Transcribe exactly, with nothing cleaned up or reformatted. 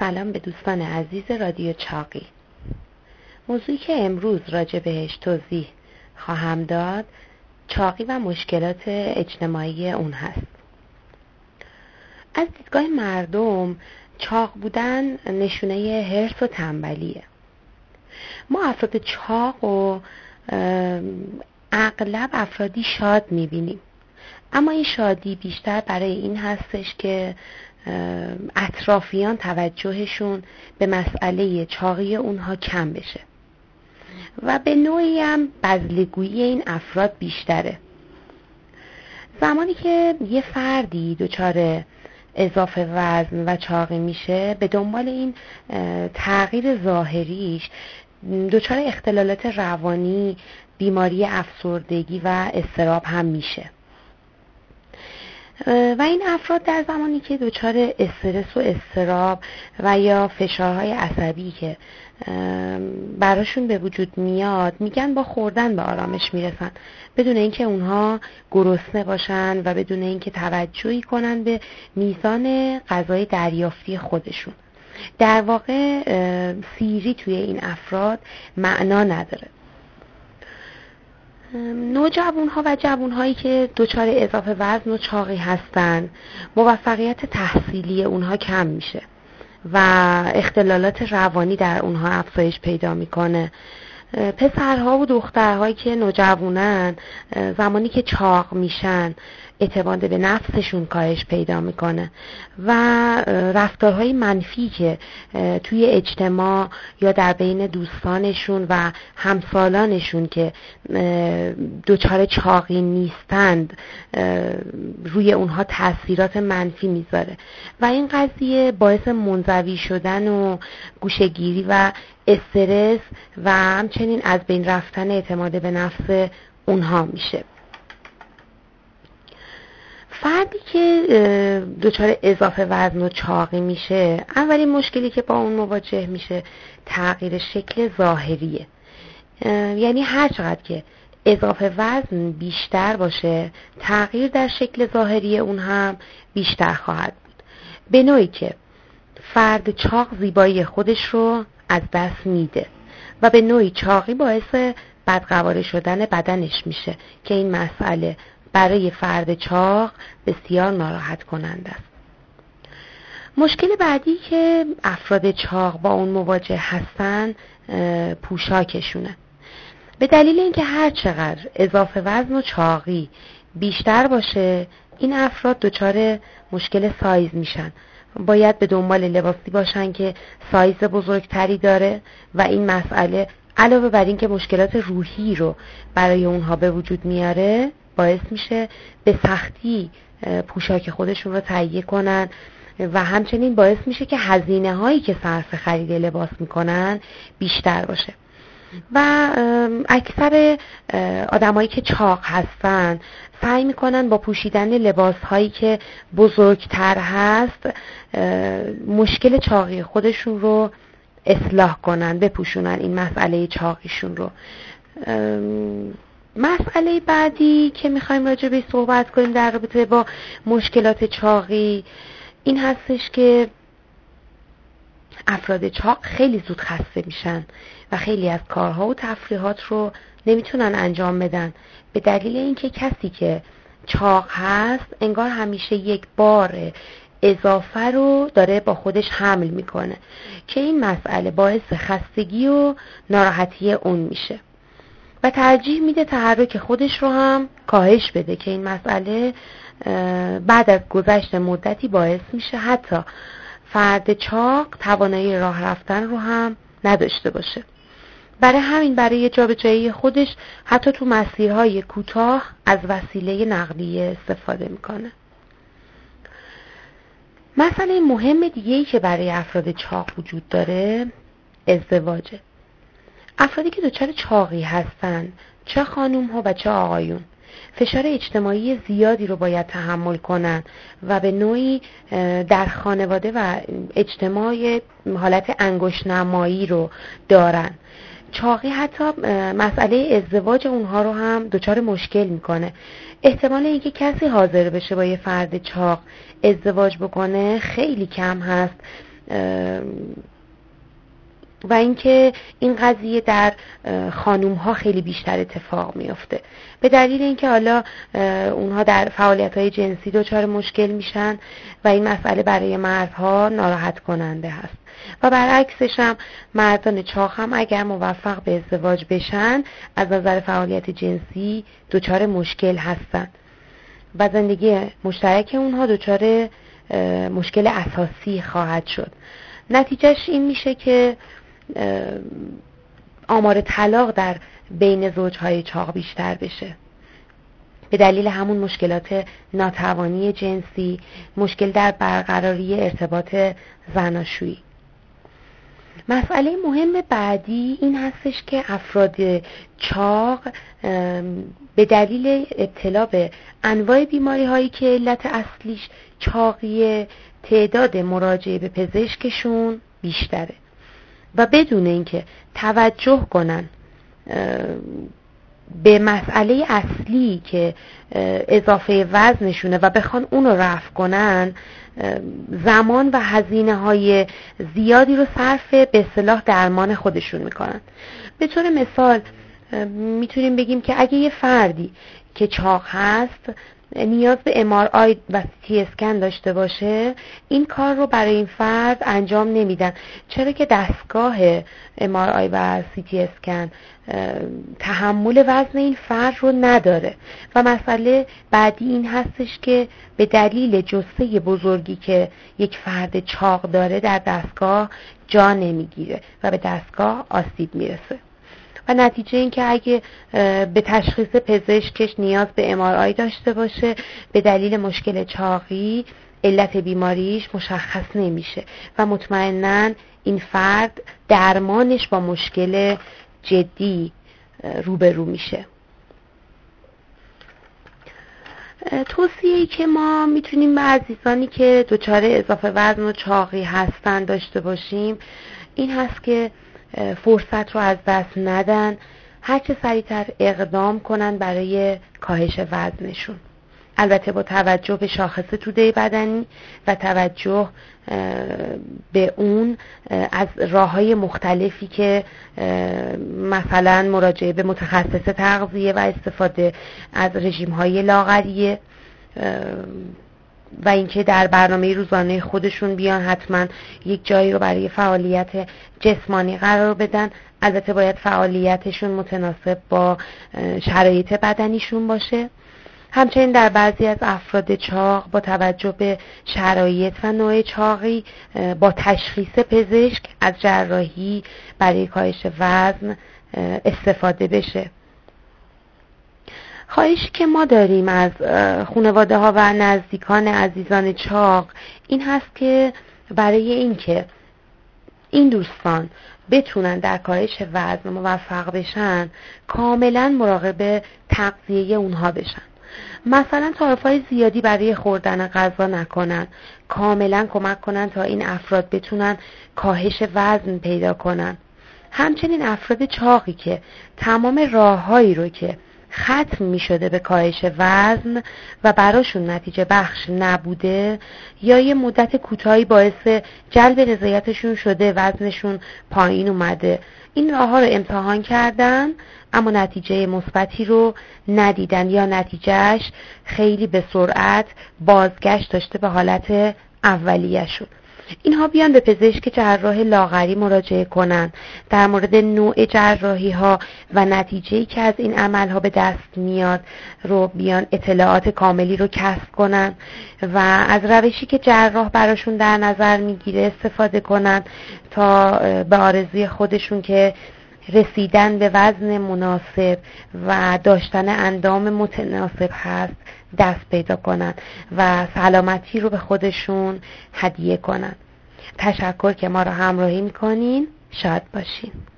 سلام به دوستان عزیز رادیو چاقی. موضوعی که امروز راجع بهش توضیح خواهم داد چاقی و مشکلات اجتماعی اون هست. از دیدگاه مردم چاق بودن نشونه حرص و تنبلیه. ما افراد چاق و اغلب افرادی شاد میبینیم، اما این شادی بیشتر برای این هستش که اطرافیان توجهشون به مسئله چاقی اونها کم بشه و به نوعی هم بذله‌گویی این افراد بیشتره. زمانی که یه فردی دچار اضافه وزن و چاقی میشه، به دنبال این تغییر ظاهریش دچار اختلالات روانی، بیماری افسردگی و اضطراب هم میشه و این افراد در زمانی که دچار استرس و اضطراب و یا فشارهای عصبی که براشون به وجود میاد، میگن با خوردن به آرامش میرسن، بدون اینکه اونها گرسنه باشن و بدون اینکه توجهی کنن به میزان غذای دریافتی خودشون. در واقع سیری توی این افراد معنا نداره. نوجوان‌ها و جوان‌هایی که دچار اضافه وزن و چاقی هستن، موفقیت تحصیلی اونها کم میشه و اختلالات روانی در اونها افزایش پیدا میکنه. پسرها و دخترهایی که نوجوانن، زمانی که چاق میشن اعتماد به نفسشون کاهش پیدا میکنه و رفتارهای منفی که توی اجتماع یا در بین دوستانشون و همسالانشون که دچار چاقی نیستند روی اونها تاثیرات منفی میذاره و این قضیه باعث منزوی شدن و گوشه‌گیری و استرس و همچنین از بین رفتن اعتماد به نفس اونها میشه. فردی که دچار اضافه وزن و چاقی میشه، اولین مشکلی که با اون مواجه میشه تغییر شکل ظاهریه. یعنی هر چقدر که اضافه وزن بیشتر باشه، تغییر در شکل ظاهری اون هم بیشتر خواهد بود، به نوعی که فرد چاق زیبایی خودش رو از دست میده و به نوعی چاقی باعث بدقواره شدن بدنش میشه که این مسئله برای فرد چاق بسیار ناراحت کننده است. مشکل بعدی که افراد چاق با اون مواجه هستن پوشاکشونه. به دلیل اینکه هر چقدر اضافه وزن و چاقی بیشتر باشه، این افراد دچار مشکل سایز میشن. باید به دنبال لباسی باشن که سایز بزرگتری داره و این مسئله علاوه بر این که مشکلات روحی رو برای اونها به وجود میاره، باعث میشه به سختی پوشاک خودشون رو تهیه کنن و همچنین باعث میشه که هزینه هایی که صرف خرید لباس میکنن بیشتر باشه و اکثر آدمایی که چاق هستن سعی میکنن با پوشیدن لباس هایی که بزرگتر هست مشکل چاقی خودشون رو اصلاح کنن، بپوشونن این مسئله چاقیشون رو. مسئله بعدی که میخوایم راجع بهش صحبت کنیم در رابطه با مشکلات چاقی این هستش که افراد چاق خیلی زود خسته میشن و خیلی از کارها و تفریحات رو نمیتونن انجام بدن، به دلیل اینکه کسی که چاق هست انگار همیشه یک بار اضافه رو داره با خودش حمل میکنه که این مسئله باعث خستگی و ناراحتی اون میشه و ترجیح میده تحرک خودش رو هم کاهش بده که این مسئله بعد از گذشت مدتی باعث میشه حتی فرد چاق توانایی راه رفتن رو هم نداشته باشه. برای همین برای جابجایی خودش حتی تو مسیرهای کوتاه از وسیله نقلیه استفاده میکنه. مسئله مهم دیگه‌ای که برای افراد چاق وجود داره ازدواجه. افرادی که دچار چاقی هستن، چه خانوم ها و چه آقایون، فشار اجتماعی زیادی رو باید تحمل کنن و به نوعی در خانواده و اجتماع حالت انگشت نمایی رو دارن. چاقی حتی مسئله ازدواج اونها رو هم دچار مشکل میکنه. احتمال اینکه کسی حاضر بشه با یه فرد چاق ازدواج بکنه خیلی کم هست و اینکه این قضیه در خانوم ها خیلی بیشتر اتفاق میفته، به دلیل اینکه حالا اونها در فعالیت های جنسی دچار مشکل میشن و این مسئله برای مردها ناراحت کننده هست. و برعکسش هم مردان چاق هم اگر موفق به ازدواج بشن از نظر فعالیت جنسی دچار مشکل هستن و زندگی مشترک اونها دچار مشکل اساسی خواهد شد. نتیجهش این میشه که آمار طلاق در بین زوجهای چاق بیشتر بشه، به دلیل همون مشکلات ناتوانی جنسی، مشکل در برقراری ارتباط زناشویی. مسئله مهم بعدی این هستش که افراد چاق به دلیل ابتلا به انواع بیماری هایی که علت اصلیش چاقیه، تعداد مراجعه به پزشکشون بیشتره و بدون اینکه توجه کنن به مسئله اصلی که اضافه وزنشونه و بخوان اون رو رفع کنن، زمان و هزینه های زیادی رو صرف به اصطلاح درمان خودشون میکنن. به طور مثال میتونیم بگیم که اگه یه فردی که چاق هست نیاز به ام آر آی و سی اسکن داشته باشه، این کار رو برای این فرد انجام نمیدن، چرا که دستگاه ام آر آی و سی اسکن تحمل وزن این فرد رو نداره. و مسئله بعدی این هستش که به دلیل جثه بزرگی که یک فرد چاق داره در دستگاه جا نمیگیره و به دستگاه آسیب میرسه و نتیجه این که اگه به تشخیص پزشکش نیاز به ام آر آی داشته باشه، به دلیل مشکل چاقی علت بیماریش مشخص نمیشه و مطمئناً این فرد درمانش با مشکل جدی روبرو میشه. توصیه‌ای که ما میتونیم به عزیزانی که دچار اضافه وزن و چاقی هستن داشته باشیم این هست که فرصت رو از دست ندن، هرچه سریعتر اقدام کنن برای کاهش وزنشون، البته با توجه به شاخص توده بدنی و توجه به اون از راه‌های مختلفی که مثلا مراجعه به متخصص تغذیه و استفاده از رژیم‌های لاغریه و اینکه در برنامه روزانه خودشون بیان حتما یک جایی رو برای فعالیت جسمانی قرار بدن. البته باید فعالیتشون متناسب با شرایط بدنیشون باشه. همچنین در بعضی از افراد چاق با توجه به شرایط و نوع چاقی با تشخیص پزشک از جراحی برای کاهش وزن استفاده بشه. خواهشی که ما داریم از خانواده ها و نزدیکان عزیزان چاق این هست که برای اینکه این دوستان بتونن در کاهش وزن موفق بشن، کاملا مراقب تغذیه اونها بشن. مثلا تعارف‌های زیادی برای خوردن غذا نکنن، کاملا کمک کنن تا این افراد بتونن کاهش وزن پیدا کنن. همچنین افراد چاقی که تمام راه‌هایی رو که ختم می شده به کاهش وزن و براشون نتیجه بخش نبوده یا یه مدت کوتاهی باعث جلب رضایتشون شده وزنشون پایین اومده، این راه‌ها رو امتحان کردن اما نتیجه مثبتی رو ندیدن یا نتیجهش خیلی به سرعت بازگشت داشته به حالت اولیه‌شون. اینها بیان به پزشک جراح لاغری مراجعه کنند، در مورد نوع جراحی ها و نتیجه‌ای که از این عمل ها به دست میاد رو بیان اطلاعات کاملی رو کسب کنند و از روشی که جراح براشون در نظر میگیره استفاده کنند تا به آرزوی خودشون که رسیدن به وزن مناسب و داشتن اندام متناسب هست دست پیدا کنن و سلامتی رو به خودشون هدیه کنن. تشکر که ما رو همراهی میکنین. شاد باشین.